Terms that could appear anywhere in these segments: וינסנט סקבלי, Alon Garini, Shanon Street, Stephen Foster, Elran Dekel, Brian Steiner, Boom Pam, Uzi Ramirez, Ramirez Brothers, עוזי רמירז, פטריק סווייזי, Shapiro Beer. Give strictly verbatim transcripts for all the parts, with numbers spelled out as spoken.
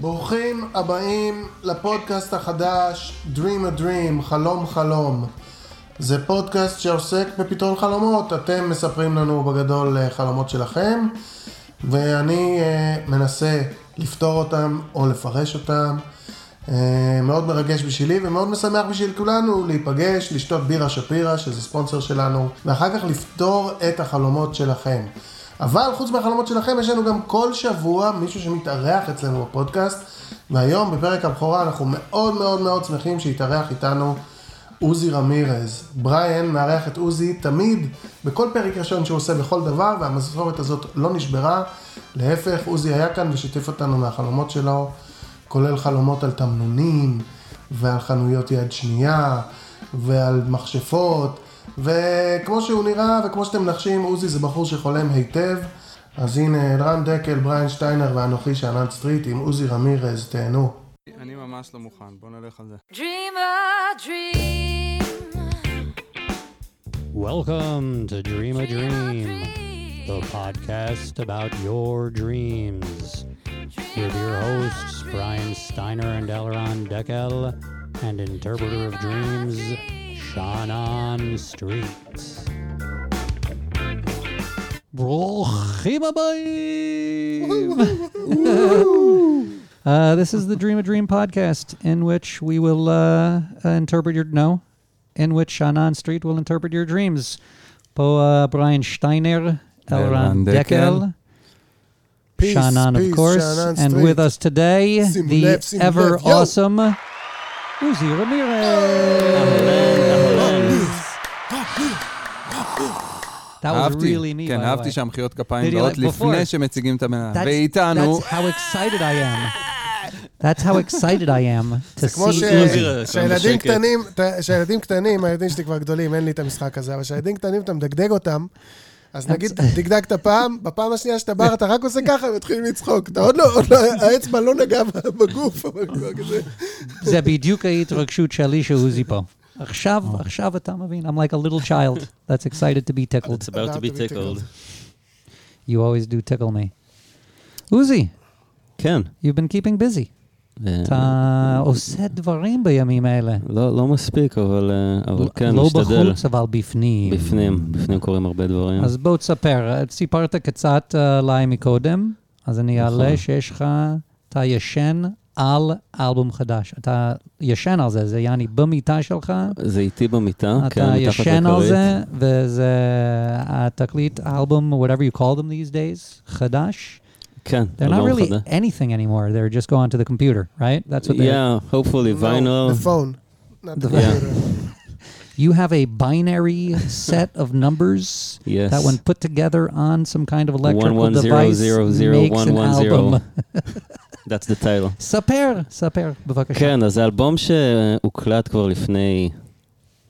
ברוכים הבאים לפודקאסט החדש Dream a Dream, חלום חלום. זה פודקאסט שעוסק בפתרון חלומות. אתם מספרים לנו בגדול חלומות שלכם, ואני uh, מנסה לפתור אותם או לפרש אותם. uh, מאוד מרגש בשבילי ומאוד משמח בשביל כולנו להיפגש, לשתות בירה שפירה, שזה ספונסר שלנו, ואחר כך לפתור את החלומות שלכם. אבל חוץ מהחלומות שלכם, יש לנו גם כל שבוע מישהו שמתארח אצלנו בפודקאסט, והיום בפרק הבכורה אנחנו מאוד מאוד מאוד שמחים שיתארח איתנו עוזי רמירז. בריאן מארח את עוזי תמיד, בכל פרק ראשון שהוא עושה בכל דבר, והמסורת הזאת לא נשברה, להפך, עוזי היה כאן ושיתף אותנו מהחלומות שלו, כולל חלומות על תמנונים, ועל חנויות יד שנייה, ועל מכשפות, וכמו שהוא נראה וכמו שאתם נחשים, עוזי זה בחור שחולם היטב. אז הנה אלרן דקל, בריאן שטיינר ואנוכי שאנן סטריט עם עוזי רמירז, תהנו. אני ממש לא מוכן, בוא נלך על זה. Dream a dream. Welcome to Dream a Dream, the podcast about your dreams, with your hosts Brian Steiner and Elran Dekel, and interpreter of dreams Shanon Street. ברוכים הבאים! uh, this is the Dream a Dream podcast, in which we will uh, interpret your... No, in which Shanon Street will interpret your dreams. Po uh, Brian Steiner, Elran Dekel, peace, Shanon, peace, of course, Shanon, and with us today, sim the lef, ever-awesome Uzi Ramirez! That was really neat. כן, אהבתי שהמחיאות כפיים באות לפני שמציגים את המנה. ואיתנו... That's how excited I am. That's how excited I am to see Uzi. שהילדים קטנים, הילדים שלי כבר גדולים, אין לי את המשחק הזה, אבל שהילדים קטנים, אתה מדגדג אותם, אז נגיד, דגדגת פעם, בפעם השנייה שאתה בר, אתה רק עושה ככה, ומתחילים לצחוק. אתה עוד לא, האצבע לא נגע בגוף, אבל כבר כזה. זה בדיוק ההתרגשות שלי שעוזי פה. עכשיו, עכשיו אתה מבין. I'm like a little child that's excited to be tickled. It's about to be tickled. You always do tickle me. Uzi. כן. You've been keeping busy. אתה עושה דברים בימים האלה. לא מספיק, אבל כן, משתדל. לא בחוץ, אבל בפנים. בפנים, בפנים קוראים הרבה דברים. אז בוא תספר. סיפרת קצת לי מקודם, אז אני אעלה שיש לך, אתה ישן על אלבום חדש. אתה ישן על זה, זה יעני במיטה שלך. זה איתי במיטה, כן, מתחת לקרית. אתה ישן על זה, וזה התקליט, אלבום, whatever you call them these days, חדש. כן, they're not really חדש. anything anymore, they're just going to the computer, right? That's what they... Yeah, hopefully vinyl. No, the phone, not the computer. Yeah. You have a binary set of numbers yes. that when put together on some kind of electrical one, one, device zero, zero, makes one, an one, album. That's the title. ספר, ספר, בבקשה. כן, אז זה אלבום שהוקלט כבר לפני,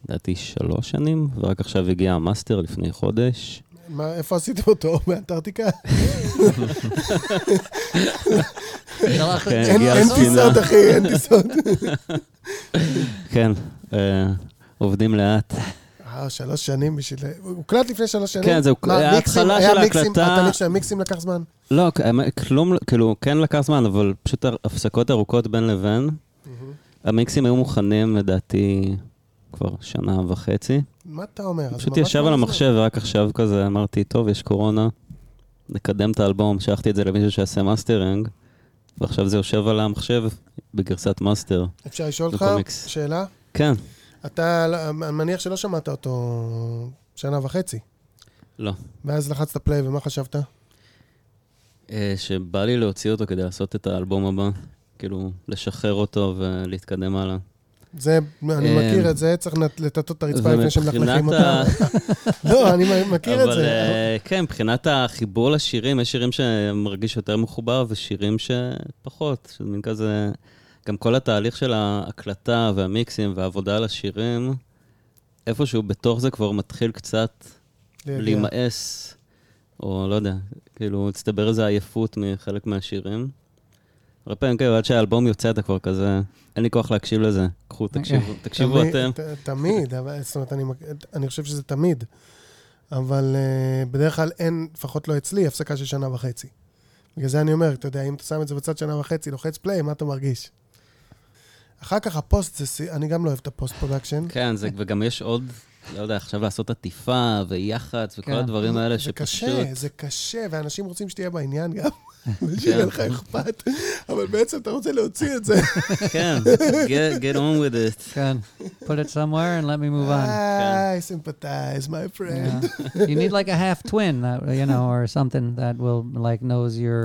לדעתי, שלוש שנים, ורק עכשיו הגיע המאסטר לפני חודש. מה, איפה עשיתם אותו? באנטרטיקה? אין טיסות, אחי, אין טיסות. כן, עובדים לאט. אה, שלוש שנים בשביל... הוקלט לפני שלוש שנים? כן, זה ההתחלה של ההקלטה... אתה נקשב, המיקסים לקח זמן? לא, כלום, כאילו, כן לקח זמן, אבל פשוט הפסקות ארוכות בין לבין. המיקסים היו מוכנים, לדעתי, כבר שנה וחצי. מה אתה אומר? פשוט ישב על המחשב, ורק עכשיו כזה אמרתי, טוב, יש קורונה, נקדם את האלבום, שלחתי את זה למישהו שעשה מאסטרינג, ועכשיו זה יושב על המחשב בגרסת מאסטר. אפשר לשאול לך שאלה? כן. אתה, אני מניח שלא שמעת אותו שנה וחצי. לא. ואז לחצת פליי, ומה חשבת? שבא לי להוציא אותו כדי לעשות את האלבום הבא, כאילו לשחרר אותו ולהתקדם הלאה. זה, אני מכיר את זה, צריך לטטות את הרצפה לפני שמלכלכים אותה. לא, אני מכיר את זה. כן, מבחינת החיבור לשירים, יש שירים שמרגיש יותר מחובר, ושירים שפחות, שזה מין כזה... גם כל התהליך של ההקלטה והמיקסים והעבודה על השירים, איפשהו בתוך זה כבר מתחיל קצת להימאס, או לא יודע, כאילו, הצטבר איזו עייפות מחלק מהשירים. הרבה פעמים כאילו, עד שהאלבום יוצא אתה כבר כזה, אין לי כוח להקשיב לזה. קחו, תקשיבו אתם. תמיד, זאת אומרת, אני חושב שזה תמיד, אבל בדרך כלל אין, לפחות לא אצלי, הפסקה של שנה וחצי. בגלל זה אני אומר, אתה יודע, אם אתה שם את זה בצד שנה וחצי, לוחץ פליי, מה אתה מרגיש? אחר כך הפוסט, זה, אני גם לא אוהב את הפוסט פרודקשן. כן, זה, וגם יש עוד, לא יודע, עכשיו לעשות עטיפה ויחץ וכל כן. הדברים האלה זה שפשוט... זה קשה, זה קשה, ואנשים רוצים שתהיה בעניין גם. שיהיה לך אכפת, אבל בעצם אתה רוצה להוציא את זה. כן, get on with it. כן, put it somewhere and let me move on. I sympathize, my friend. You need like a half twin, you know, or something that will like knows your,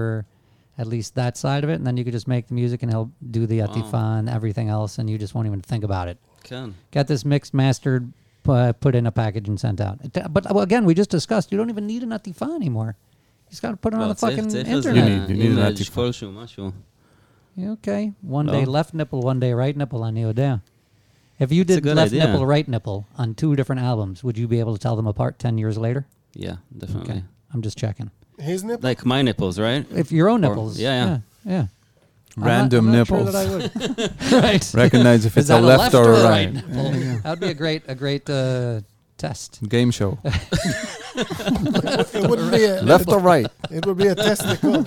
at least that side of it, and then you could just make the music and he'll do the atifan and everything else, and you just won't even think about it. Can. Get this mixed, mastered, put in a package and sent out. But again, we just discussed, you don't even need an atifan anymore. He's got to put it on the fucking internet. You need an atifan. Okay. One day left nipple, one day right nipple on the Odea. If you did left nipple, right nipple on two different albums, would you be able to tell them apart ten years later? Yeah, definitely. Okay. I'm just checking. His nipples? Like my nipples, right? If your own nipples. Yeah, yeah. Yeah. Random nipples. Right. Recognize if it's a left or a right. That would be a great, a great... test game show. It would be a left or right. It would be a testicle.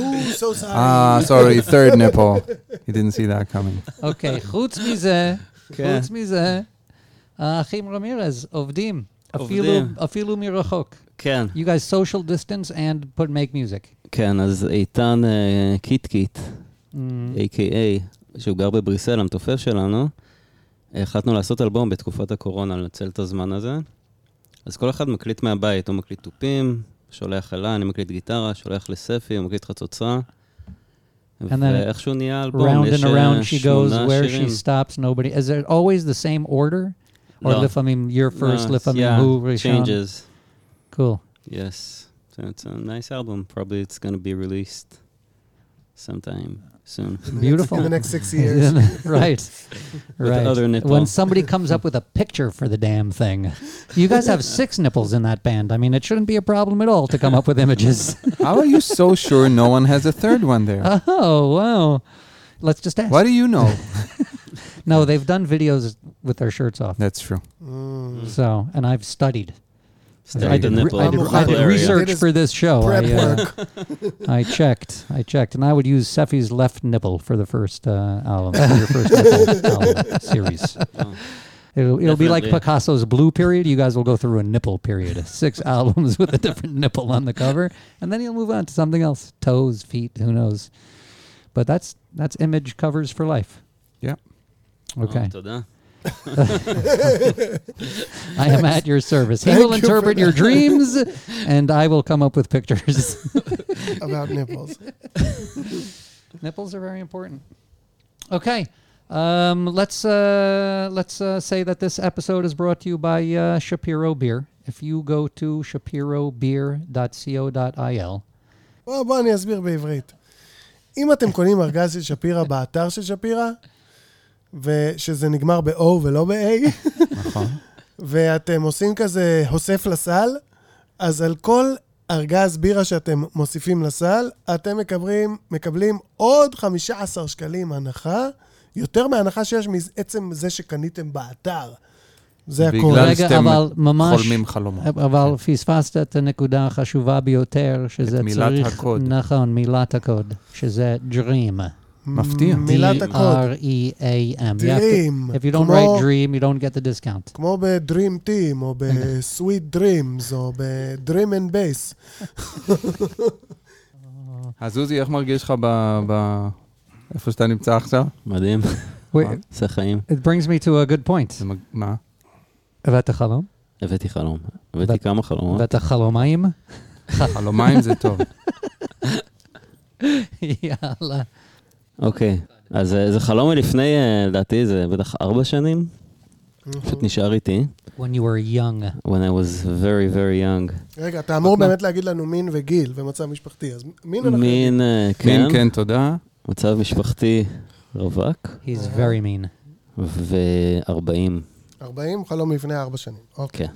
Ooh, so sorry. Ah, sorry, third nipple. You didn't see that coming. Okay, חוץ מזה, חוץ מזה, האחים רמירז עובדים אפילו אפילו מרחוק. כן. You guys social distance and put make music. כן, אז איתן קיט קיט, איי קיי איי שהוא גר בבריסל, המתופף שלנו, החלטנו לעשות אלבום בתקופת הקורונה, לנצל את הזמן הזה. אז כל אחד מקליט מהבית, הוא מקליט תופים, שולח אלה, אני מקליט גיטרה, שולח לספי, הוא מקליט חצוצה. ואיכשהו נהיה אלבום, יש שמונה שירים. Is it always the same order? Or לפעמים you're first, לפעמים who? Yeah, changes. Cool. Yes. So it's a nice album. Probably it's going to be released sometime. Soon. Beautiful. In the next six years. Right. Right. Other nipple. When somebody comes up with a picture for the damn thing. You guys have six nipples in that band. I mean, it shouldn't be a problem at all to come up with images. How are you so sure no one has a third one there? Oh, wow. Let's just ask. What do you know? No, they've done videos with their shirts off. That's true. Mm. So, and I've studied. I did, re- I, did, I did research for this show. I, uh, I checked. I checked. And I would use Seffi's left nipple for the first uh, album, for your first nipple album series. Oh. It'll, it'll be like Picasso's blue period. You guys will go through a nipple period. Six albums with a different nipple on the cover. And then you'll move on to something else. Toes, feet, who knows. But that's that's image covers for life. Yep. Okay. Oh, I am at your service. He will interpret your dreams, and I will come up with pictures about nipples. Nipples are very important. Okay, um, let's uh, let's uh, say that this episode is brought to you by uh, Shapiro Beer. If you go to shapiro beer dot co dot il, בוא בוא אני אסביר בעברית. אם אתם קונים ארגז של שפירה באתר של שפירה. ושזה נגמר ב-O ולא ב-A. נכון. ואתם עושים כזה הוסף לסל, אז על כל ארגז בירה שאתם מוסיפים לסל, אתם מקבלים, מקבלים עוד חמישה עשר שקלים הנחה, יותר מההנחה שיש מעצם זה שקניתם באתר. זה הכל. בגלל שאתם חולמים חלומות. אבל פספסת את הנקודה החשובה ביותר, שזה צריך... את מילת הקוד. נכון, מילת הקוד, שזה dream. מפתיע. מילת הקוד. D R E A M. Dream. If you don't write dream, you don't get the discount. כמו ב-Dream Team, או ב-Sweet Dreams, או ב-Dream and Bass. אז עוזי, איך מרגיש לך איפה שאתה נמצא עכשיו? מדהים. זה חיים. It brings me to a good point. מה? הבאת חלום? הבאתי חלום. הבאתי כמה חלומות. הבאת חלומיים? חלומיים זה טוב. יאללה. אוקיי, אז זה חלום מלפני, לדעתי, זה בטח ארבע שנים, פשוט נשאר איתי. When you were young. When I was very, very young. רגע, אתה אמור באמת להגיד לנו מין וגיל ומצב משפחתי, אז מין אנחנו... מין, כן. מין, כן, תודה. מצב משפחתי רווק. He's very mean. ו-ארבעים. ארבעים, חלום מלפני ארבע שנים, אוקיי.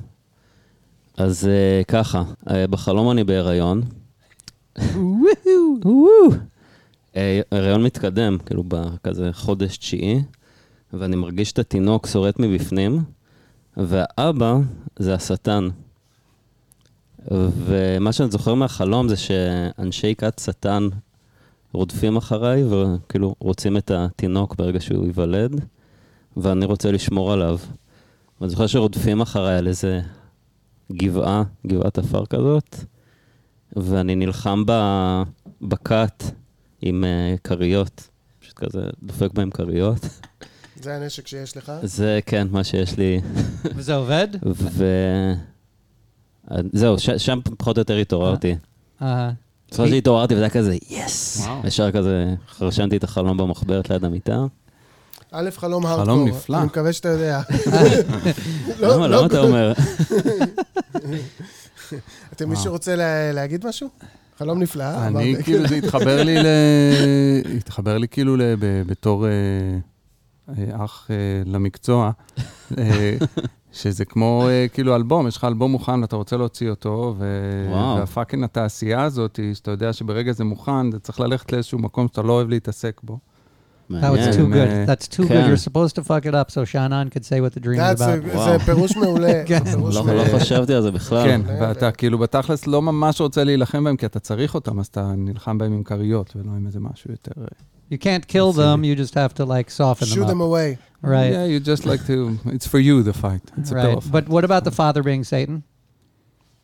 אז ככה, בחלום אני בהיריון. וואו, וואו. הריון מתקדם, כאילו בכזה חודש תשיעי, ואני מרגיש את התינוק שורט מבפנים, והאבא זה השטן. ומה שאני זוכר מהחלום זה שאנשי כת שטן רודפים אחריי וכאילו רוצים את התינוק ברגע שהוא ייוולד, ואני רוצה לשמור עליו. ואני זוכר שרודפים אחריי על איזה גבעה, גבעת אפר כזאת, ואני נלחם בקת עם קריות, פשוט כזה דופק בהם קריות. זה הנשק שיש לך? זה כן, מה שיש לי. וזה עובד? וזהו, שם פחות או יותר התעוררתי. אהה. בסופו שהתעוררתי וזה היה כזה, יס! ישר כזה חרשנתי את החלום במחברת ליד המיטה. א', חלום הרדקור. חלום נפלא. אני מקווה שאתה יודע. למה, למה אתה אומר? אתם מישהו רוצה להגיד משהו? חלום נפלא. אני כאילו, זה התחבר לי ל... התחבר לי כאילו בתור... אח למקצוע, שזה כמו כאילו אלבום, יש לך אלבום מוכן ואתה רוצה להוציא אותו, והפאקינג התעשייה הזאת, שאתה יודע שברגע זה מוכן, אתה צריך ללכת לאיזשהו מקום שאתה לא אוהב להתעסק בו. That's too good. That's too good. You're supposed to fuck it up so Shanon could say what the dream is about. זה פירוש מעולה. לא חשבתי על זה בכלל. כן, ואתה כאילו בתכלס לא ממש רוצה להילחם בהם, כי אתה צריך אותם, אז אתה נלחם בהם עם קריות, ולא עם איזה משהו יותר... You can't kill them, you just have to like soften them up. Shoot them away. Right. Yeah, you just like to, it's for you the fight. It's a tough. But what about the father being Satan?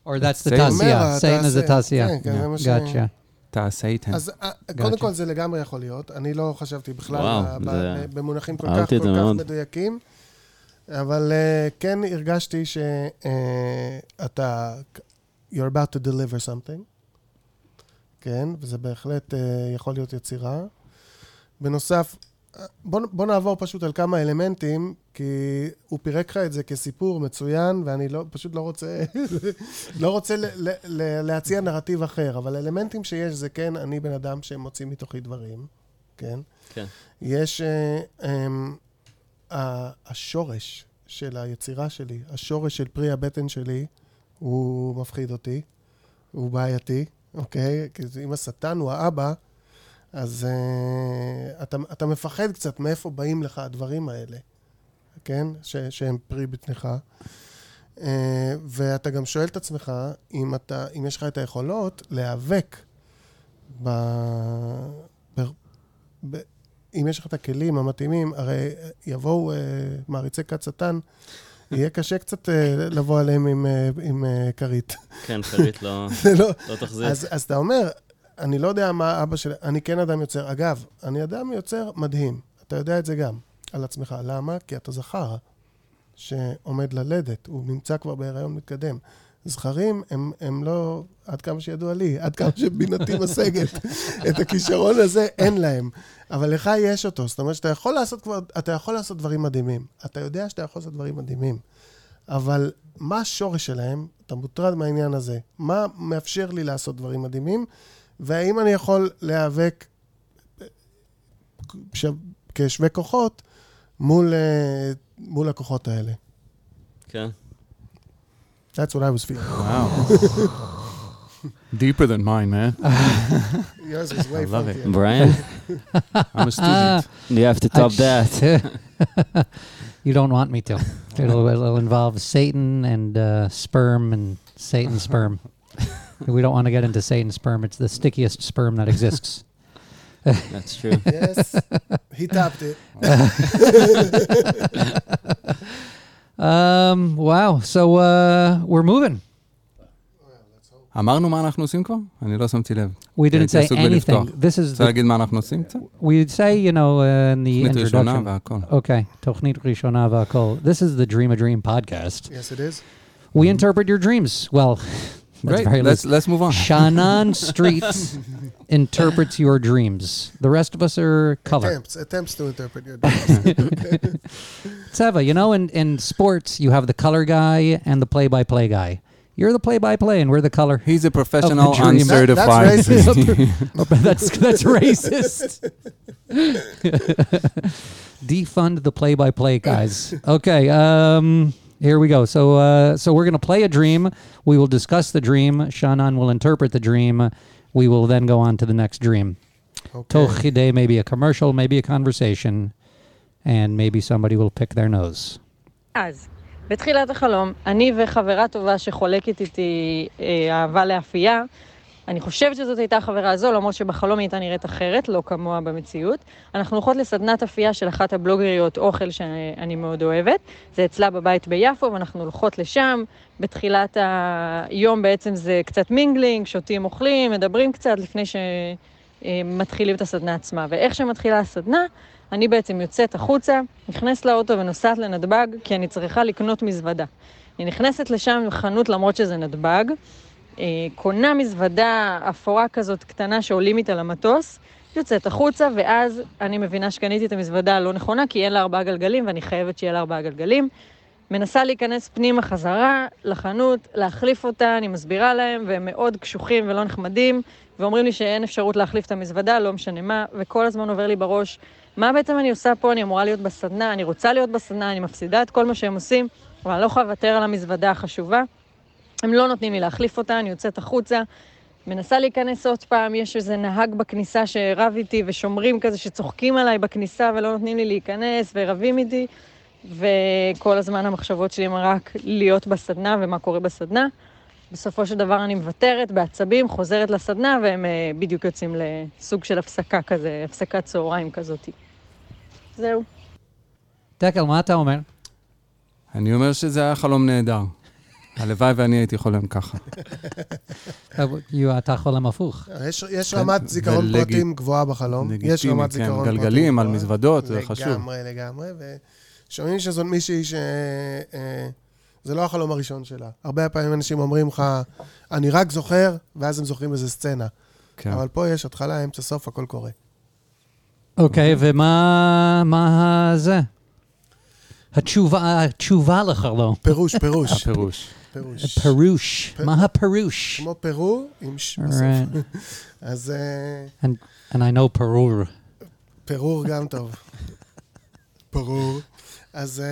Or that's the Tasia. Satan is the Tasia. Gotcha. Tasia. אז קודם כל זה לגמרי יכול להיות. אני לא חשבתי בכלל במונחים כל כך כל כך מדויקים. אבל כן הרגשתי שאתה, you're about to deliver something. כן, וזה בהחלט יכול להיות יצירה. בנוסף, בוא, בוא נעבור פשוט על כמה אלמנטים, כי הוא פירק לך את זה כסיפור מצוין, ואני לא, פשוט לא רוצה, לא רוצה ל, ל, ל, להציע נרטיב אחר, אבל אלמנטים שיש זה כן, אני בן אדם שמוציא מתוכי דברים, כן? כן. יש, אה, אה, אה, השורש של היצירה שלי, השורש של פרי הבטן שלי, הוא מפחיד אותי, הוא בעייתי, אוקיי? כי אם השטן הוא האבא, אז uh, אתה, אתה מפחד קצת מאיפה באים לך הדברים האלה, כן? ש, שהם פרי בטנך. Uh, ואתה גם שואל את עצמך, אם, אתה, אם יש לך את היכולות להיאבק, ב, ב, ב, אם יש לך את הכלים המתאימים, הרי יבואו uh, מעריצי כת שטן, יהיה קשה קצת לבוא עליהם עם, עם uh, כרית. כן, כרית לא, לא, לא תחזיר. אז, אז אתה אומר... אני לא יודע מה אבא שלי, אני כן אדם יוצר. אגב, אני אדם יוצר מדהים. אתה יודע את זה גם, על עצמך. למה? כי אתה זכר שעומד ללדת, הוא נמצא כבר בהיריון מתקדם. זכרים, הם, הם לא, עד כמה שידוע לי, עד כמה שבינתי משגת, את הכישרון הזה אין להם. אבל לך יש אותו. זאת אומרת, שאתה יכול לעשות כבר, אתה יכול לעשות דברים מדהימים. אתה יודע שאתה יכול לעשות דברים מדהימים. אבל מה השורש שלהם? אתה מוטרד מהעניין הזה. מה מאפשר לי לעשות דברים מדהימים? והאם אני יכול להיאבק ש... כשווה כוחות מול, מול הכוחות האלה. כן. That's what I was feeling. Wow. Deeper than mine, man. Yours is way funkier. I love it. Brian? I'm a student. You have to top that. You don't want me to. It'll, it'll involve Satan and uh, sperm and Satan sperm. We don't want to get into Satan's sperm. It's the stickiest sperm that exists. That's true. Yes. He topped it. um, wow. So uh, we're moving. אמרנו מה אנחנו עושים כבר? אני לא שמתי לב. We didn't say anything. This is... צריך להגיד מה אנחנו עושים קצה? We'd say, you know, uh, in the introduction. תוכנית ראשונה והכל. Okay. תוכנית ראשונה והכל. This is the Dream a Dream podcast. Yes, it is. We interpret your dreams. Well... That's Great. Let's let's move on. Shanon Street interprets your dreams. The rest of us are color. Attempts, attempts to interpret your dreams. Seva, you know, in, in sports, you have the color guy and the play-by-play guy. You're the play-by-play, and we're the color. He's a professional uncertified. That, that's racist. that's, that's racist. Defund the play-by-play guys. Okay, um... Here we go. So uh, so we're going to play a dream. We will discuss the dream. Shanon will interpret the dream. We will then go on to the next dream. Okay. Toch hidei, maybe a commercial, maybe a conversation, and maybe somebody will pick their nose. אז בתחילת החלום, אני וחברה טובה שחולקת איתי אהבה לאפייה, אני חושבת שזאת הייתה החברה הזו, למרות שבחלום הייתה נראית אחרת, לא כמוה במציאות. אנחנו הולכות לסדנת אפייה של אחת הבלוגריות אוכל שאני מאוד אוהבת. זה אצלה בבית ביפו, ואנחנו הולכות לשם. בתחילת היום בעצם זה קצת מינגלינג, שותים, אוכלים, מדברים קצת לפני שמתחילים את הסדנה עצמה. ואיך שמתחילה הסדנה, אני בעצם יוצאת החוצה, נכנסת לאוטו ונוסעת לנדבג, כי אני צריכה לקנות מזוודה. אני נכנסת לשם לחנות למרות שזה נדבג, קונה מזוודה אפורה כזאת קטנה שעולים איתה למטוס, יוצאת החוצה, ואז אני מבינה שקניתי את המזוודה הלא נכונה, כי אין לה ארבעה גלגלים, ואני חייבת שיהיה לה ארבעה גלגלים. מנסה להיכנס פנימה חזרה לחנות, להחליף אותה, אני מסבירה להם, והם מאוד קשוחים ולא נחמדים, ואומרים לי שאין אפשרות להחליף את המזוודה, לא משנה מה, וכל הזמן עובר לי בראש, מה בעצם אני עושה פה? אני אמורה להיות בסדנה, אני רוצה להיות בסדנה, אני מפסידה את כל מה שהם עושים, אבל אני לא יכולה לוותר על המזוודה החשובה. הם לא נותנים לי להחליף אותה, אני יוצאת החוצה, מנסה להיכנס עוד פעם, יש איזה נהג בכניסה שרב איתי, ושומרים כזה שצוחקים עליי בכניסה ולא נותנים לי להיכנס, ורבים איתי, וכל הזמן המחשבות שלי הם רק להיות בסדנה ומה קורה בסדנה. בסופו של דבר אני מבטרת בעצבים, חוזרת לסדנה, והם בדיוק יוצאים לסוג של הפסקה כזה, הפסקת צהריים כזאת. זהו. דקל, מה אתה אומר? אני אומר שזה היה חלום נהדר. הלוואי ואני הייתי חולם ככה. אתה חולם הפוך. יש רמת זיכרון פרטים גבוהה בחלום. יש רמת זיכרון פרטים. גלגלים על מזוודות, זה חשוב. לגמרי, לגמרי. ושומעים שזו מישהי ש... זה לא החלום הראשון שלה. הרבה פעמים אנשים אומרים לך, אני רק זוכר, ואז הם זוכרים איזו סצנה. אבל פה יש התחלה, אמצע סוף, הכל קורה. אוקיי, ומה זה? התשובה, התשובה לחלום. פירוש, פירוש. פירוש. פירוש. פירוש. מה הפירוש? כמו פירו, עם ש... אז... And I know פירור. פירור גם טוב. פירור. אז...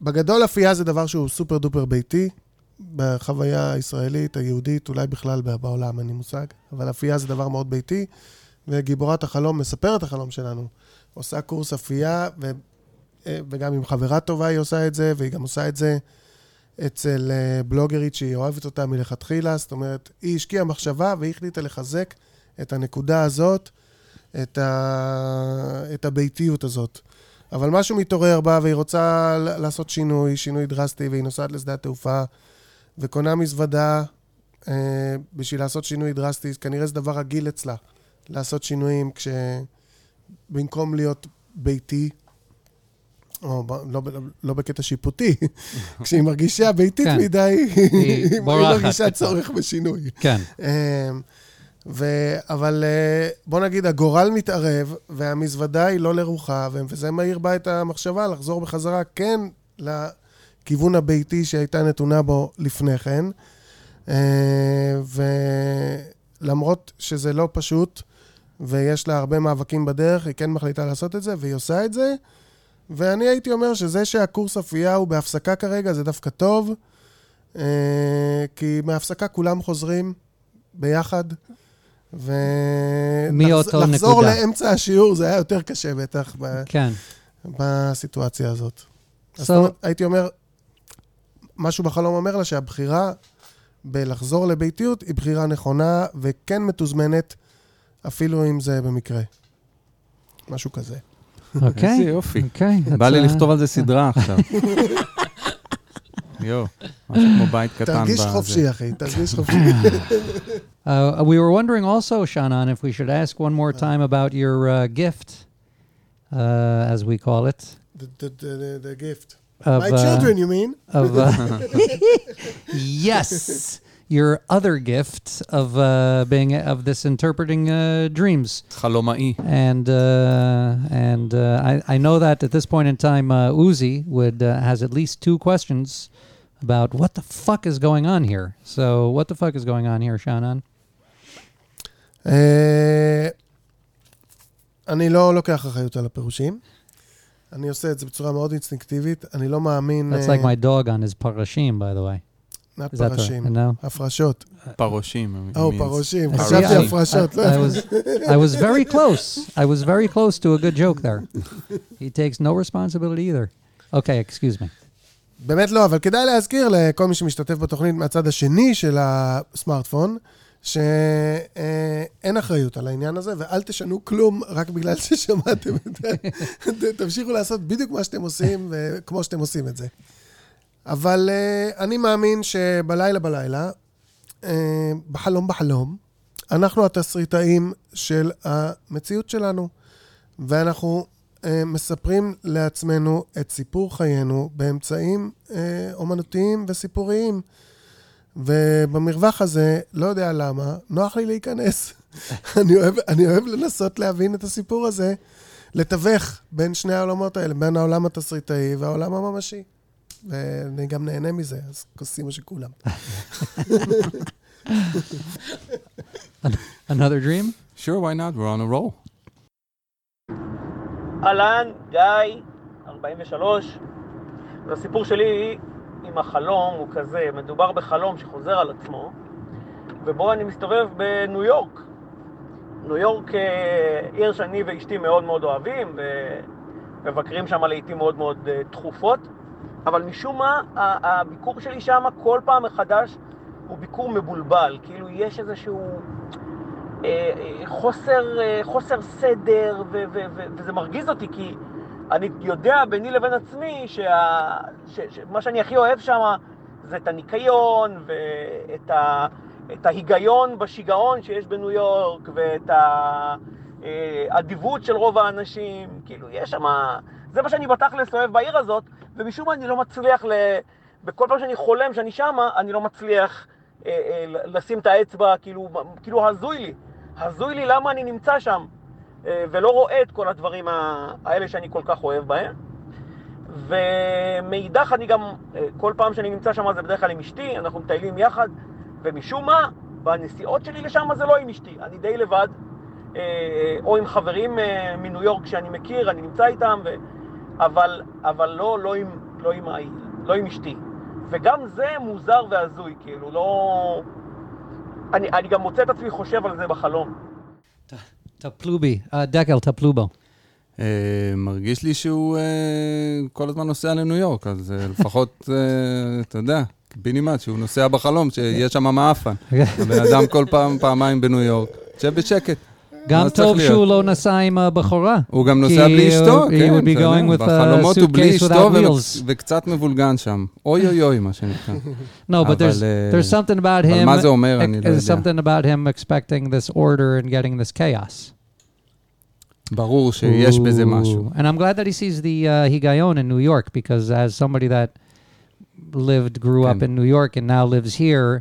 בגדול, אפייה זה דבר שהוא סופר דופר ביתי, בחוויה הישראלית, היהודית, אולי בכלל בעולם, אני מושג. אבל אפייה זה דבר מאוד ביתי, וגיבורת החלום מספר את החלום שלנו. עושה קורס אפייה, ו... וגם עם חברה טובה היא עושה את זה, והיא גם עושה את זה אצל בלוגרית שהיא אוהבת אותה מלכתחילה, זאת אומרת, היא השקיעה מחשבה והיא החליטה לחזק את הנקודה הזאת, את, ה... את הביתיות הזאת. אבל משהו מתעורר בה, והיא רוצה לעשות שינוי, שינוי דרסטי, והיא נוסעת לשדת תעופה, וקונה מזוודה אה, בשביל לעשות שינוי דרסטי, כנראה זה דבר רגיל אצלה, לעשות שינויים כש... במקום להיות ביתי, או לא, לא, לא בקטע שיפוטי, כשהיא מרגישה ביתית כן. מדי, היא מרגישה צורך בשינוי. כן. ו- אבל בוא נגיד, הגורל מתערב, והמזוודה היא לא לרוחה, וזה מהיר בה את המחשבה לחזור בחזרה, כן, לכיוון הביתי שהייתה נתונה בו לפני כן, ולמרות שזה לא פשוט, ויש לה הרבה מאבקים בדרך, היא כן מחליטה לעשות את זה, והיא עושה את זה, ואני הייתי אומר שזה שהקורס אפייה הוא בהפסקה כרגע, זה דווקא טוב, כי מההפסקה כולם חוזרים ביחד, ולחזור לאמצע השיעור זה היה יותר קשה בטח, כן. בסיטואציה הזאת. So... אז הייתי אומר, משהו בחלום אומר לה שהבחירה בלחזור לביתיות היא בחירה נכונה, וכן מתוזמנת, אפילו אם זה במקרה. משהו כזה. אוקיי. איזה יופי. בא לי לכתוב על זה סדרה עכשיו. יו, משהו כמו בית קטן. תרגיש חופשי, אחי, תרגיש חופשי. We were wondering also, Shanon, if we should ask one more time about your uh, gift, uh, as we call it. The, the, the, the gift. Of, My children, uh, you mean? Of, uh, yes. Your other gift of uh, being of this interpreting uh, dreams. Chalomai. And uh, and uh, I I know that at this point in time uh, Uzi would uh, has at least two questions about what the fuck is going on here. So what the fuck is going on here, Shanon? אה אני לא לוקח אחריות על הפירושים. אני עושה את זה בצורה מאוד אינסטינקטיבית. אני לא מאמין. That's like my dog on his parashim, by the way. הפרשים, הפרשות. פרושים. או, פרושים, חשבתי הפרשות. I was very close. I was very close to a good joke there. He takes no responsibility either. Okay, excuse me. באמת לא, אבל כדאי להזכיר לכל מי שמשתתף בתוכנית מהצד השני של הסמארטפון, שאין אחריות על העניין הזה, ואל תשנו כלום רק בגלל ששמעתם את זה. תמשיכו לעשות בדיוק מה שאתם עושים, כמו שאתם עושים את זה. אבל uh, אני מאמין שבלילה בלילה, uh, בחלום בחלום, אנחנו התסריטאים של המציאות שלנו, ואנחנו uh, מספרים לעצמנו את סיפור חיינו באמצעים uh, אומנותיים וסיפוריים, ובמרווח הזה, לא יודע למה, נוח לי להיכנס. אני, אוהב, אני אוהב לנסות להבין את הסיפור הזה, לתווך בין שני העולמות האלה, בין העולם התסריטאי והעולם הממשי. ואני גם נהנה מזה, אז כוסים או שכולם. Another dream? Sure, why not? We're on a roll. אלן, גיא, ארבעים ושלוש. הסיפור שלי עם החלום הוא כזה, מדובר בחלום שחוזר על עצמו, ובו אני מסתובב בניו יורק. ניו יורק, עיר שאני ואשתי מאוד מאוד אוהבים, ומבקרים שם לעיתים מאוד מאוד תכופות. אבל משום מה, הביקור שלי שם כל פעם מחדש הוא ביקור מבולבל, כאילו יש איזשהו אה, חוסר, אה, חוסר סדר, ו- ו- ו- וזה מרגיז אותי, כי אני יודע ביני לבין עצמי שה- ש- ש- מה שאני הכי אוהב שם זה את הניקיון ואת ה- את ההיגיון בשיגעון שיש בניו יורק, ואת ה- העדיבות של רוב האנשים, כאילו יש שם, זה מה שאני בתכלס אוהב בעיר הזאת, ומשום מה אני לא מצליח, ל... בכל פעם שאני חולם שאני שמה, אני לא מצליח אה, אה, לשים את האצבע, כאילו, כאילו הזוי לי, הזוי לי למה אני נמצא שם, אה, ולא רואה את כל הדברים האלה שאני כל כך אוהב בהם, ומאידך אני גם, אה, כל פעם שאני נמצא שם זה בדרך כלל עם אשתי, אנחנו מטיילים יחד, ומשום מה, בנסיעות שלי לשם זה לא עם אשתי, אני די לבד, אה, או עם חברים אה, מניו יורק שאני מכיר, אני נמצא איתם, ו... אבל, אבל לא, לא עם, לא עם, לא עם אשתי. וגם זה מוזר והזוי, כאילו, לא... אני, אני גם מוצא את עצמי חושב על זה בחלום. תפלו בי, דקל, תפלו בו. מרגיש לי שהוא כל הזמן נוסע לניו יורק, אז לפחות, אתה יודע, בינימט, שהוא נוסע בחלום, שיש שם מאפן. הבן אדם כל פעם, פעמיים בניו יורק. שב בשקט. גם טוב שהוא לא נסע עם הבחורה. הוא גם נוסע בלי אשתו, כן. בחלומות הוא בלי אשתו וקצת מבולגן שם. אוי אוי אוי, מה שנקרא. No, but there's there's something about him. מה זה אומר? אני לא יודע. There's something about him expecting this order and getting this chaos. ברור שיש בזה משהו. And I'm glad that he sees the היגיון in New York, because as somebody that lived, grew up in New York and now lives here,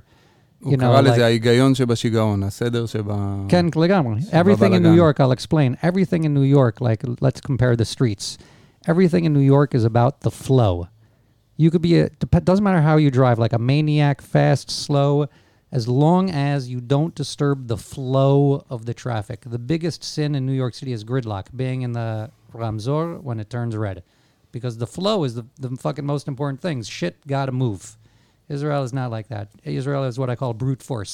הוא קרא לזה ההיגיון שבשיגעון, הסדר שבה... כן, לגמרי. Everything in New York, I'll explain. Everything in New York, like, let's compare the streets. Everything in New York is about the flow. You could be, it doesn't matter how you drive, like a maniac, fast, slow, as long as you don't disturb the flow of the traffic. The biggest sin in New York City is gridlock, being in the Ramzor when it turns red. Because the flow is the, the fucking most important thing. Shit gotta move. Israel is not like that. Israel is what I call brute force.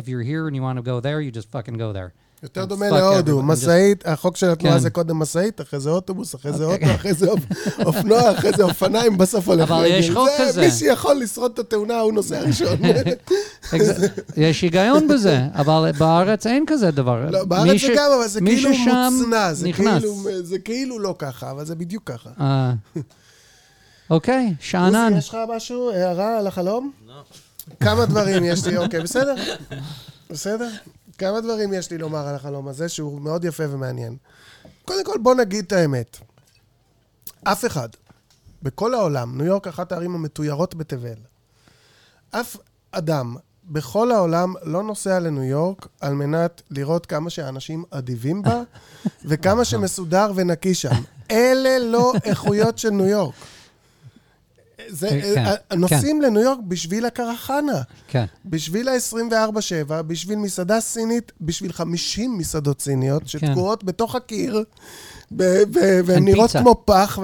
If you're here and you want to go there, you just fucking go there. יותר דומה להודו, מסעית, החוק של התנועה זה קודם מסעית, אחרי זה אוטובוס, אחרי זה אוטו, אחרי זה אופנוע, אחרי זה אופניים, בסוף הולך. אבל יש חוק כזה. מי שיכול לשרוד את התאונה, הוא נוסע ראשון. יש היגיון בזה, אבל בארץ אין כזה דבר. לא, בארץ זה גם, אבל זה כאילו מוצנע, זה כאילו לא ככה, אבל זה בדיוק ככה. אוקיי, שאנן. עוזי, יש לך משהו, הערה על החלום? לא. כמה דברים יש לי, אוקיי, בסדר? בסדר? כמה דברים יש לי לומר על החלום הזה, שהוא מאוד יפה ומעניין. קודם כל, בוא נגיד את האמת. אף אחד, בכל העולם, ניו יורק אחת הערים המתוירות בתבל, אף אדם בכל העולם לא נוסע לניו יורק על מנת לראות כמה שהאנשים אדיבים בה, וכמה שמסודר ונקי שם. אלה לא איכויות של ניו יורק. נוסעים לניו יורק בשביל הקרחנה, בשביל ה-עשרים וארבע שבע, בשביל מסעדה סינית, בשביל חמישים מסעדות סיניות שתקועות בתוך הקיר, והן נראות כמו פח,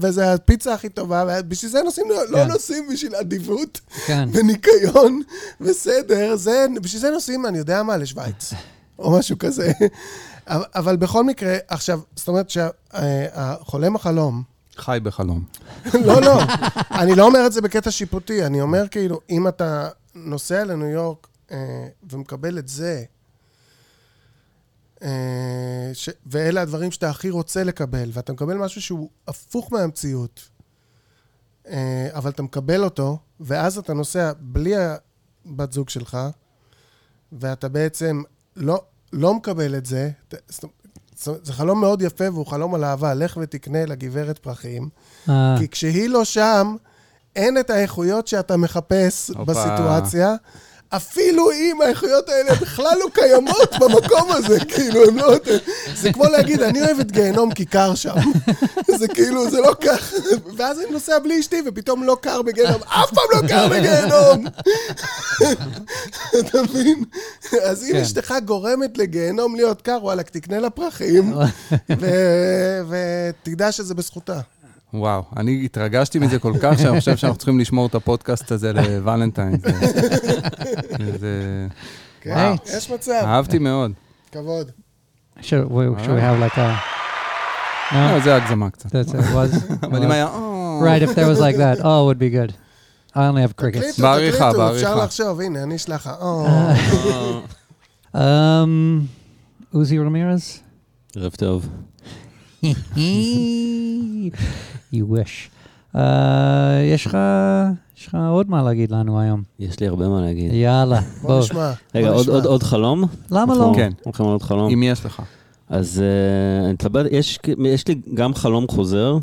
וזה הפיצה הכי טובה, בשביל זה נוסעים, לא נוסעים בשביל עדיפות, וניקיון, וסדר, בשביל זה נוסעים, אני יודע מה, לשוויץ, או משהו כזה. אבל בכל מקרה, עכשיו, זאת אומרת שהחולם החלום, חי בחלום. לא, לא. אני לא אומר את זה בקטע שיפוטי. אני אומר כאילו, אם אתה נוסע לניו יורק אה, ומקבל את זה, אה, ש... ואלה הדברים שאתה הכי רוצה לקבל, ואתה מקבל משהו שהוא הפוך מהמציאות, אה, אבל אתה מקבל אותו, ואז אתה נוסע בלי הבת זוג שלך, ואתה בעצם לא, לא מקבל את זה, זאת אומרת, זה חלום מאוד יפה, והוא חלום על אהבה. לך ותקנה לגברת פרחים, כי כשהיא לא שם, אין את האיכויות שאתה מחפש בסיטואציה, אפילו אם האיכויות האלה בכלל לא קיימות במקום הזה, כאילו, הם לא... זה כמו להגיד, אני אוהב את גיהנום כי קר שם. זה כאילו, זה לא כך. ואז אני נוסע בלי אשתי, ופתאום לא קר בגיהנום. אף פעם לא קר בגיהנום! אתה מבין? אז אם אשתך גורמת לגיהנום להיות קר, וואלה, תקנה לה פרחים, ותדע שזה בזכותה. וואו, אני התרגשתי מזה כל כך, שאני חושב שאנחנו צריכים לשמור את הפודקאסט הזה לוולנטיין. זה... וואו. יש מצב. אהבתי מאוד. כבוד. should we have like a... לא, זה הגזמה קצת. אבל אם היה... Right, if there was like that, oh, it would be good. I only have crickets. בעריכה, בעריכה. אפשר לחשוב, הנה, אני אשלח ה... עוזי רמירז? ערב טוב. You wish. יש לך יש לך עוד מה להגיד לנו היום? יש לי הרבה מה להגיד. יאללה, בוא. רגע, עוד חלום? למה לא? כן. הולכים על עוד חלום. אם יש לך. אז יש לי גם חלום חוזר,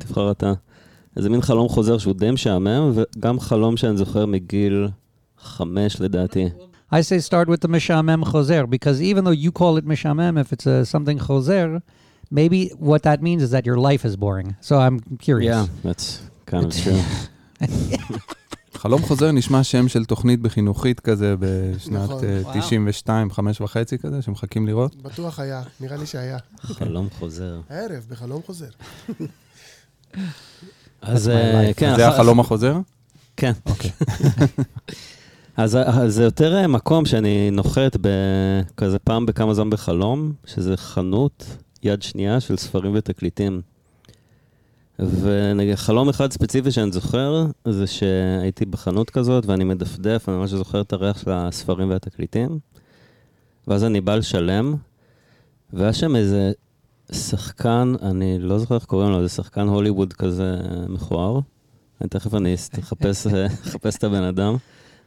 תבחר אתה. איזה מין חלום חוזר שהוא די משעמם, וגם חלום שאני זוכר מגיל חמש לדעתי. I say start with the משעמם חוזר, because even though you call it משעמם, if it's something חוזר, maybe what that means is that your life is boring. So I'm curious. Yeah, that's kind of true. חלום חוזר נשמע שם של תוכנית בחינוכית כזה בשנת תשעים ושתיים, חמש וחצי כזה, שמחכים לראות. בטוח היה, נראה לי שהיה. חלום חוזר. ערב, בחלום חוזר. אז כן. זה החלום החוזר? כן. אוקיי. אז זה יותר מקום שאני נוחת כזה פעם בכמה זמן בחלום, שזה חנות... יד שנייה של ספרים ותקליטים. וחלום אחד ספציפי שאני זוכר, זה שהייתי בחנות כזאת, ואני מדפדף, אני ממש זוכר את הריח של הספרים והתקליטים, ואז אני בא לשלם, והיה שם איזה שחקן, אני לא זוכר איך קוראים לו, זה שחקן הוליווד כזה מכוער, אני תכף אני אחפש את הבן אדם,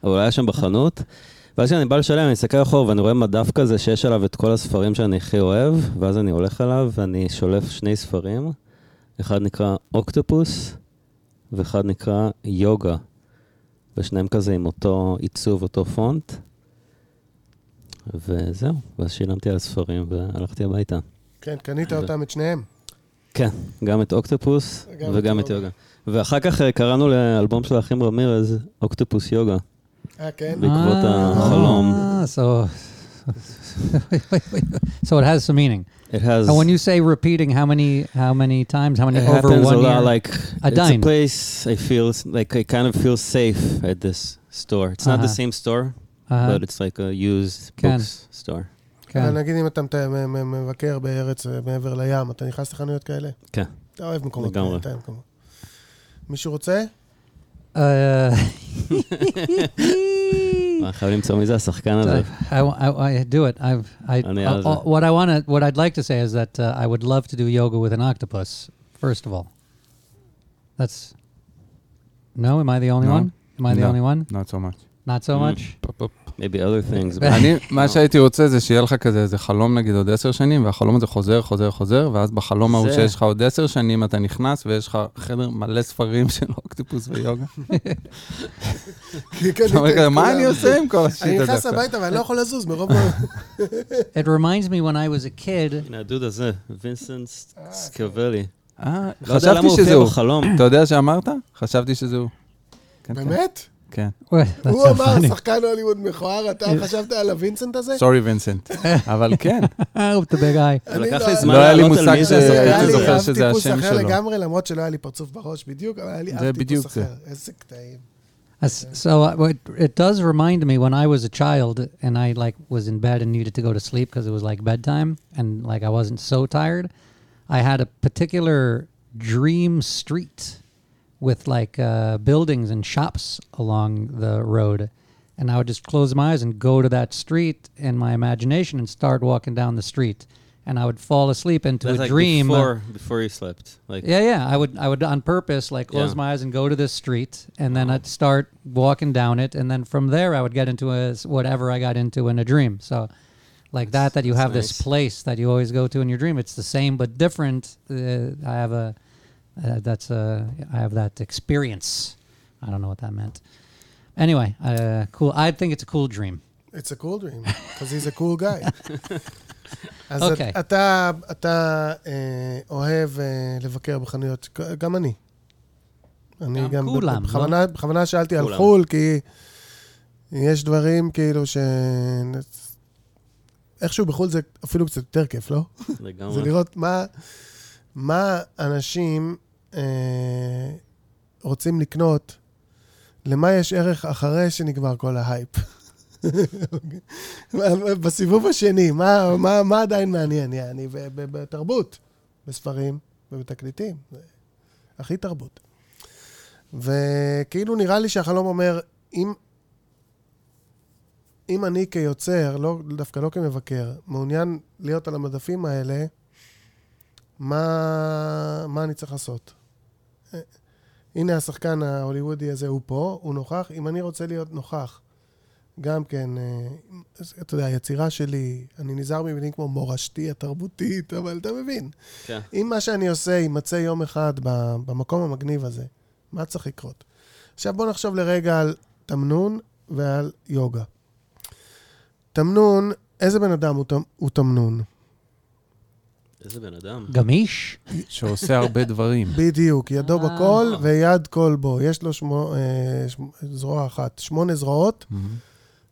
אבל היה שם בחנות, ואז כשאני בא לשלם, אני אסתכל אחורה ואני רואה מדף כזה שיש עליו את כל הספרים שאני הכי אוהב, ואז אני הולך עליו ואני שולף שני ספרים, אחד נקרא אוקטופוס, ואחד נקרא יוגה, ושניהם כזה עם אותו עיצוב, אותו פונט, וזהו, ואז שילמתי על הספרים והלכתי הביתה. כן, קנית אותם את שניהם. כן, גם את אוקטופוס וגם את יוגה. ואחר כך קראנו לאלבום של האחים רמירז, אוקטופוס יוגה. בעקבות החלום. So it has some meaning. It has. And when you say repeating, how many, how many times, how many over one year? It happens a lot. Like it's a place I feel like I kind of feel safe at this store. It's not the same store, but it's like a used books store. נגיד אם אתה מבקר בארץ מעבר לים, אתה נכנס לחנויות כאלה? כן. אתה אוהב מקומות כאלה. מישהו רוצה? I have some is a shakkan of I I do it I've I uh, what I want to what I'd like to say is that uh, I would love to do yoga with an octopus first of all. That's No, am I the only no. one? Am I the no, only one? Not so much. Not so mm. much. Maybe other things. אני מה שהייתי רוצה זה שיהיה לך כזה איזה חלום נגיד עוד עשר שנים, והחלום הזה חוזר, חוזר, חוזר, ואז בחלום ההוא שיש לך עוד עשר שנים אתה נכנס, ויש לך חדר מלא ספרים של אוקטיפוס ויוגה. מה אני עושה עם כל השיט הזה? אני נכנס הביתה ואני לא יכול לזוז מרוב... It reminds me when I was a kid... הנה הדוד הזה, וינסנט סקבלי. אה, חשבתי שזהו. אתה יודע שאמרת? חשבתי שזהו. באמת? כן. הוא אמר, שחקן הוליווד מכוער, אתה חשבת על הווינסנט הזה? סורי וינסנט, אבל כן. לא היה לי מושג שהייתי זוכר שזה השם שלו. אני אהב טיפוס אחר לגמרי, למרות שלא היה לי פרצוף בראש בדיוק, אבל היה לי אהב טיפוס אחר. איזה קטעים. So it does remind me when I was a child and I like was in bed and needed to go to sleep because it was like bedtime and like I wasn't so tired. I had a particular dream street with like uh, buildings and shops along the road. And I would just close my eyes and go to that street in my imagination and start walking down the street. And I would fall asleep into That's a like dream. Before, before you slept. Like yeah, yeah. I would I would on purpose like close yeah. my eyes and go to this street. And then oh. I'd start walking down it. And then from there I would get into a, whatever I got into in a dream. So like that, that you have nice. This place that you always go to in your dream. It's the same but different. Uh, I have a... Uh, that's uh, I have that experience. I don't know what that meant. Anyway, uh, cool. I think it's a cool dream. It's a cool dream because he's a cool guy. אז okay. את, אתה, אתה אה, אוהב אה, לבקר בחנויות, גם אני. אני גם, גם כולם. בכוונה, לא? בכוונה שאלתי כולם. על חול, כי יש דברים כאילו ש... איכשהו בחול זה אפילו קצת יותר כיף, לא? לגמרי. זה לראות מה... מה אנשים אה, רוצים לקנות, למה יש ערך אחרי שנגמר כל ההייפ? בסיבוב השני, מה, מה, מה עדיין מעניין? אני בתרבות, בספרים ובתקליטים, הכי תרבות. וכאילו נראה לי שהחלום אומר, אם, אם אני כיוצר, לא, דווקא לא כמבקר, מעוניין להיות על המדפים האלה, מה, מה אני צריך לעשות? הנה השחקן ההוליוודי הזה הוא פה, הוא נוכח. אם אני רוצה להיות נוכח, גם כן, אתה יודע, היצירה שלי, אני נזהר מבינים כמו מורשתי התרבותית, אבל אתה מבין. כן. אם מה שאני עושה יימצא יום אחד במקום המגניב הזה, מה צריך לקרות? עכשיו בוא נחשוב לרגע על תמנון ועל יוגה. תמנון, איזה בן אדם הוא, הוא תמנון? איזה בן אדם. גמיש. שעושה הרבה דברים. בדיוק, ידו בכל ויד כל בו. יש לו שמו, אה, שמו, זרוע אחת, שמונה זרועות,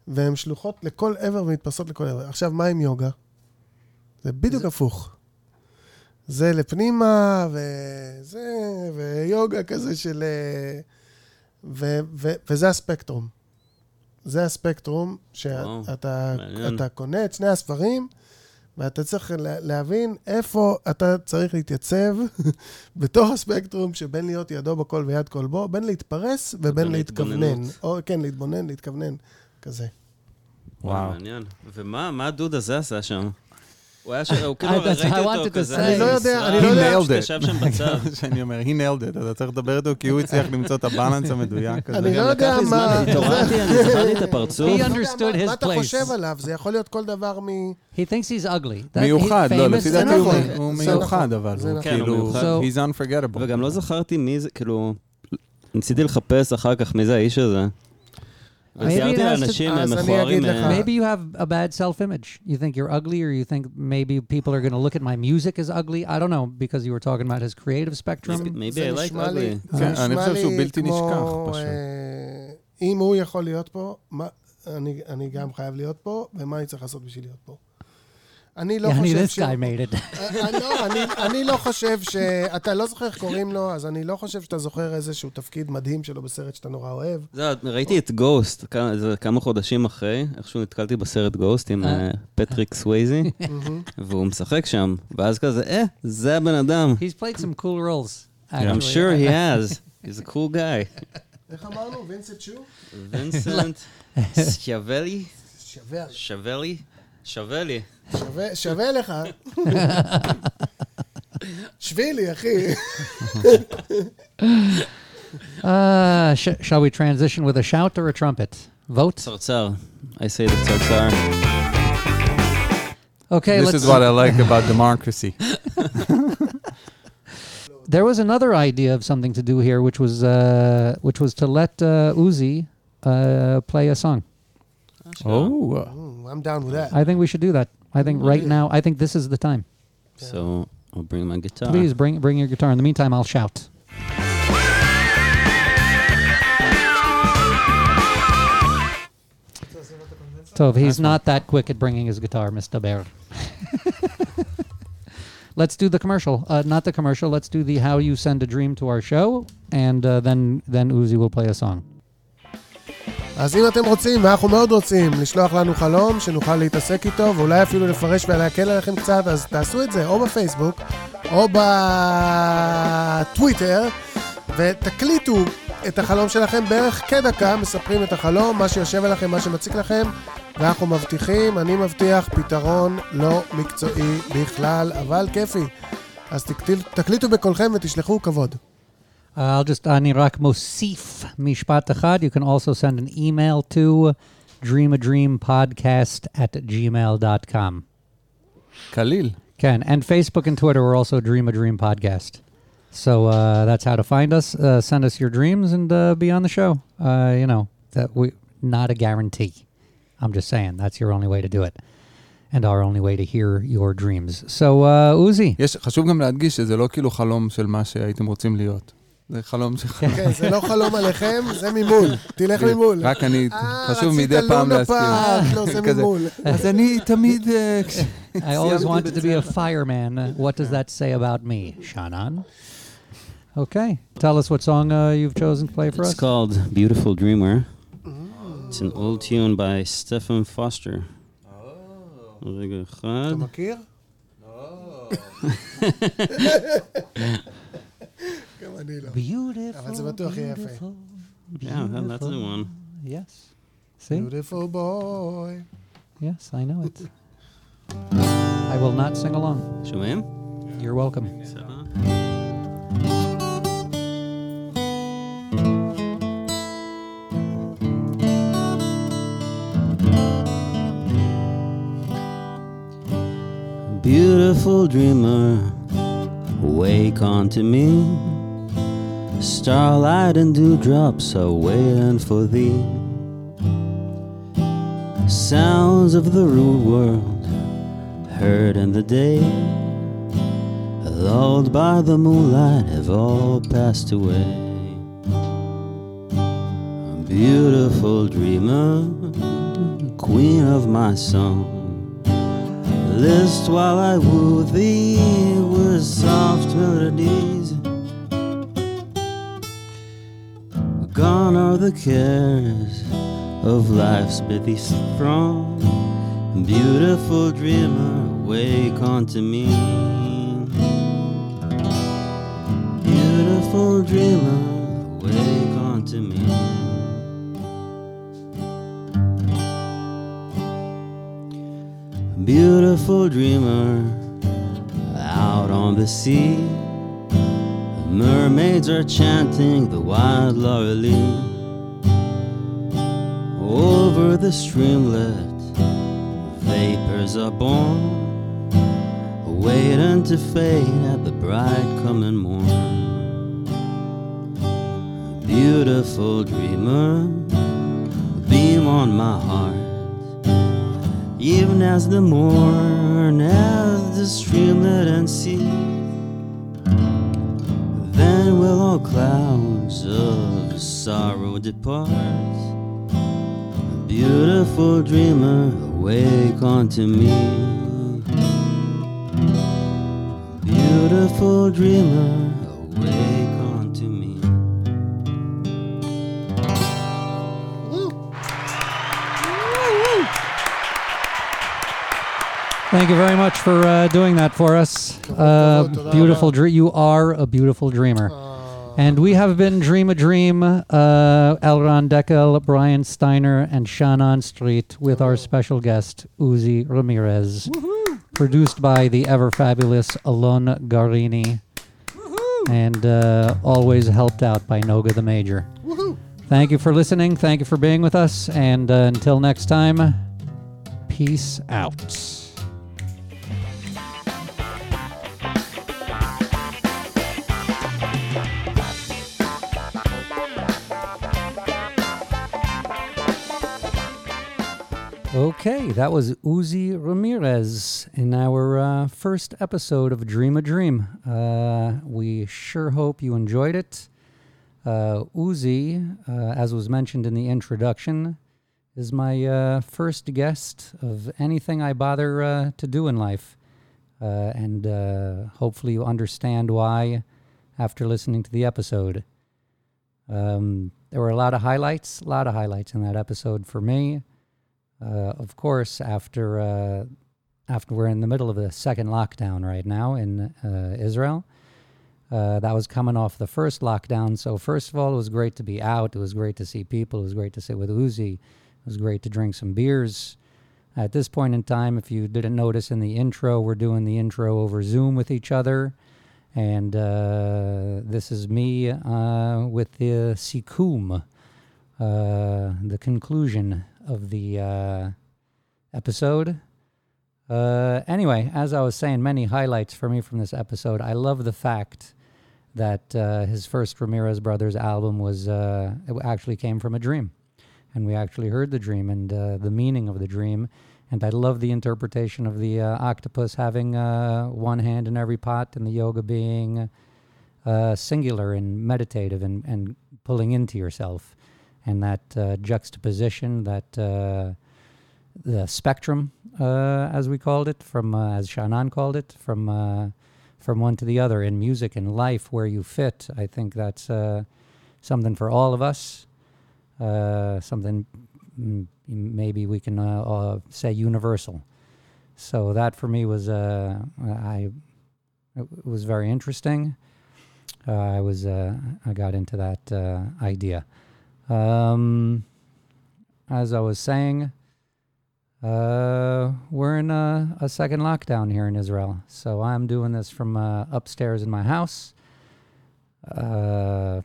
והן שלוחות לכל עבר ומתפסות לכל עבר. עכשיו, מה עם יוגה? זה בדיוק הפוך. זה לפנימה, וזה, ויוגה כזה של... ו, ו, וזה הספקטרום. זה הספקטרום שאתה אתה קונה את שני הספרים, ואתה צריך להבין איפה אתה צריך להתייצב בתוך הספקטרום שבין להיות ידו בכל ויד כל בו, בין להתפרס ובין להתכוונן. או כן, להתבונן, להתכוונן, כזה. וואו. מעניין. ומה הדוד הזה עשה שם? הוא היה שראה, הוא כאילו ראיתי אותו כזה. אני לא יודע, אני לא יודע. he nailed it. שאני אומר, he nailed it. אתה צריך לדבר איתו כי הוא הצליח למצוא את הבאלנס המדויק. אני לא יודע מה... התעוררתי, אני זכרתי את הפרצוף. מה אתה חושב עליו? זה יכול להיות כל דבר מ... He thinks he's ugly. מיוחד, לא, לפי דעתי הוא מיוחד, אבל הוא כאילו... He's unforgettable. וגם לא זכרתי מי זה, כאילו... נציתי לחפש אחר כך מי זה האיש הזה. Maybe, to, maybe you have a bad self-image. You think you're ugly or you think maybe people are going to look at my music as ugly. I don't know, because you were talking about his creative spectrum. Maybe I like ugly. אני חושב שהוא בלתי נשכח פשוט. אם הוא יכול להיות פה, אני גם חייב להיות פה, ומה אני צריך לעשות בשביל להיות פה? אני לא חושב ש... אני לא חושב שאתה לא זוכר איך קוראים לו, אז אני לא חושב שאתה זוכר איזשהו תפקיד מדהים שלו בסרט שאתה נורא אוהב. ראיתי את גוסט כמה חודשים אחרי, איכשהו נתקלתי בסרט גוסט עם פטריק סווייזי, והוא משחק שם, ואז כזה, אה, זה הבן אדם. He's played some cool roles. I'm sure he has. He's a cool guy. איך אמרנו? וינסנט שו? וינסנט שוולי? שוולי? שווה לי. שווה לך. שווה לי, אחי. Shall we transition with a shout or a trumpet? Vote? צרצר. I say the צרצר. Okay, let's... This is what I like about democracy. There was another idea of something to do here, which was uh, which was to let uh, Uzi uh, play a song. Oh, uh, I'm down with that. I think we should do that. I think right now, I think this is the time. So I'll bring my guitar. Please bring bring your guitar. In the meantime, I'll shout. So he's not that quick at bringing his guitar, Mister Bear. Let's do the commercial. Uh, not the commercial. Let's do the How You Send a Dream to Our Show, and uh, then then Uzi will play a song. אז אם אתם רוצים, ואנחנו מאוד רוצים, לשלוח לנו חלום שנוכל להתעסק איתו, ואולי אפילו לפרש ולהקל עליכם קצת, אז תעשו את זה או בפייסבוק, או בטוויטר, ותקליטו את החלום שלכם בערך כדקה, מספרים את החלום, מה שיושב עליכם, מה שמציק לכם, ואנחנו מבטיחים, אני מבטיח פתרון לא מקצועי בכלל, אבל כיפי. אז תקליטו בקולכם ותשלחו כבוד. I'll just, אני רק מוסיף משפט אחד. You can also send an email to dream a dream podcast at gmail dot com. Khalil. Can. And Facebook and Twitter are also Dream a Dream Podcast. So uh, that's how to find us. Uh, send us your dreams and uh, be on the show. Uh, you know, that we not a guarantee. I'm just saying that's your only way to do it. And our only way to hear your dreams. So, uh, Uzi. יש, חשוב גם להדגיש שזה לא כאילו חלום של מה שהייתם רוצים להיות. זה חלום שלך. כן, זה לא חלום עליכם, זה ממול. תלך ממול. רק אני, חשוב מדי פעם להסכים. לא, זה ממול. אז אני תמיד... I always wanted to be a fireman. What does that say about me, Shanon? Okay. Tell us what song uh, you've chosen to play for us. It's called Beautiful Dreamer. It's an old tune by Stephen Foster. רגע אחד. אתה מכיר? לא. גם אני לא. אבל זה בטוח יהיה יפה. Yeah, that's the one. Yes. See? Beautiful boy. Yes, I know it. I will not sing along. שומעים? You're welcome. Beautiful dreamer, wake unto me. Starlight and dewdrops are waiting for thee. Sounds of the rude world heard in the day, lulled by the moonlight, have all passed away. Beautiful dreamer, queen of my song, list while I woo thee with soft melodies. Gone are the cares of life's busy throng. Beautiful dreamer, wake unto me. Beautiful dreamer, wake unto me. Beautiful dreamer, out on the sea, mermaids are chanting the wild laurel. Over the streamlet, vapors are born, waiting to fade at the bright coming morn. Beautiful dreamer, beam on my heart, even as the morn, as the streamlet and sea. Then will all clouds of sorrow depart. Beautiful dreamer, wake unto me. Beautiful dreamer, wake unto me. Thank you very much for uh, doing that for us. Uh, beautiful dream. You are a beautiful dreamer. And we have been Dream a Dream, uh, Elran Dekel, Brian Steiner, and Shanon Street with our special guest, Uzi Ramirez. Woo-hoo. Produced by the ever-fabulous Alon Garini. Woo-hoo. And uh, always helped out by Noga the Major. Woo-hoo. Thank you for listening. Thank you for being with us. And uh, until next time, peace out. Okay, that was Uzi Ramirez in our uh, first episode of Dream a Dream. Uh, we sure hope you enjoyed it. Uh, Uzi, uh, as was mentioned in the introduction, is my uh, first guest of anything I bother uh, to do in life. Uh, and uh, hopefully you understand why after listening to the episode. Um, there were a lot of highlights, a lot of highlights in that episode for me. Uh, of course, after uh, after we're in the middle of the second lockdown right now in uh, Israel, uh, that was coming off the first lockdown. So first of all, it was great to be out. It was great to see people. It was great to sit with Uzi. It was great to drink some beers. At this point in time, if you didn't notice in the intro, we're doing the intro over Zoom with each other. And uh, this is me uh, with the Sikum, uh, the conclusion of the uh, episode. Uh, anyway, as I was saying, many highlights for me from this episode. I love the fact that uh, his first Ramirez Brothers album was uh, it actually came from a dream, and we actually heard the dream and uh, the meaning of the dream. And I love the interpretation of the uh, octopus having uh, one hand in every pot, and the yoga being uh, singular and meditative and, and pulling into yourself. And that uh, juxtaposition, that uh, the spectrum, uh, as we called it, from uh, as Shanon called it, from uh, from one to the other in music and life, where you fit. I think that's uh, something for all of us. Uh, something m- maybe we can uh, all say universal. So that for me was uh, I it was very interesting. Uh, I was uh, I got into that uh, idea. Um, as I was saying, uh, we're in a, a second lockdown here in Israel. So I'm doing this from uh, upstairs in my house, uh,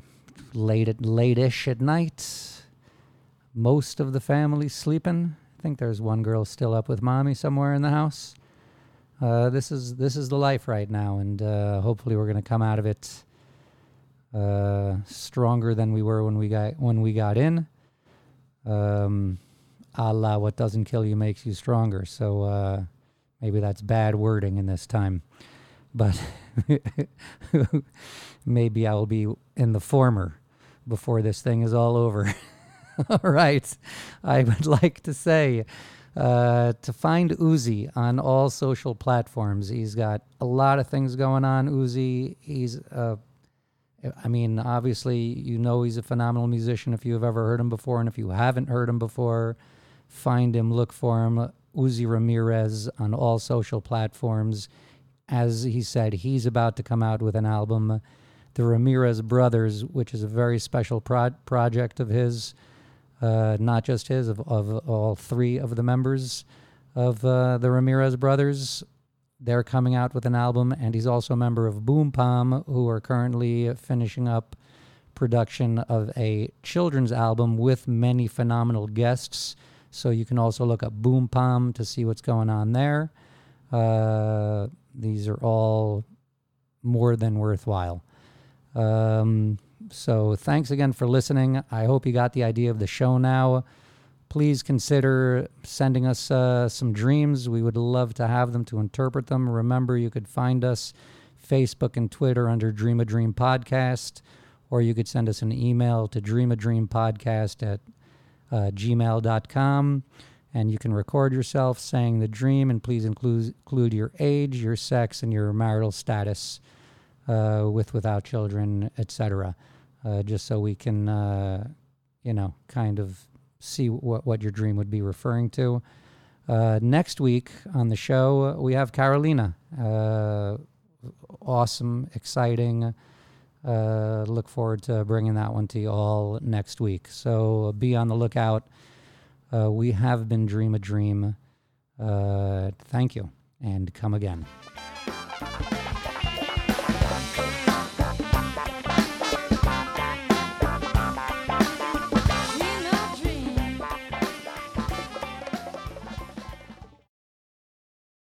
late at, late-ish at night. Most of the family sleeping. I think there's one girl still up with mommy somewhere in the house. Uh, this is this is the life right now, and uh, hopefully we're gonna come out of it Uh, stronger than we were when we got when we got in. Um, Allah, what doesn't kill you makes you stronger. So uh, maybe that's bad wording in this time, but maybe I will be in the former before this thing is all over. All right, I would like to say uh, to find Uzi on all social platforms. He's got a lot of things going on. Uzi, he's uh, I mean, obviously, you know he's a phenomenal musician if you've ever heard him before. And if you haven't heard him before, find him, look for him. Uzi Ramirez on all social platforms. As he said, he's about to come out with an album, The Ramirez Brothers, which is a very special pro- project of his, uh, not just his, of, of all three of the members of uh, The Ramirez Brothers. They're coming out with an album, and he's also a member of Boom Pam, who are currently finishing up production of a children's album with many phenomenal guests. So you can also look up Boom Pam to see what's going on there. Uh, these are all more than worthwhile. Um, so thanks again for listening. I hope you got the idea of the show now. Please consider sending us uh, some dreams. We would love to have them, to interpret them. Remember, you could find us Facebook and Twitter under Dream a Dream Podcast, or you could send us an email to dreamadreampodcast at uh, gmail dot com, and you can record yourself saying the dream, and please include, include your age, your sex, and your marital status uh, with, without children, et cetera, uh, just so we can, uh, you know, kind of see what, what your dream would be referring to. Uh, next week on the show, we have Carolina. Uh, awesome, exciting. Uh, look forward to bringing that one to you all next week. So be on the lookout. Uh, we have been Dream a Dream. Uh, thank you, and come again.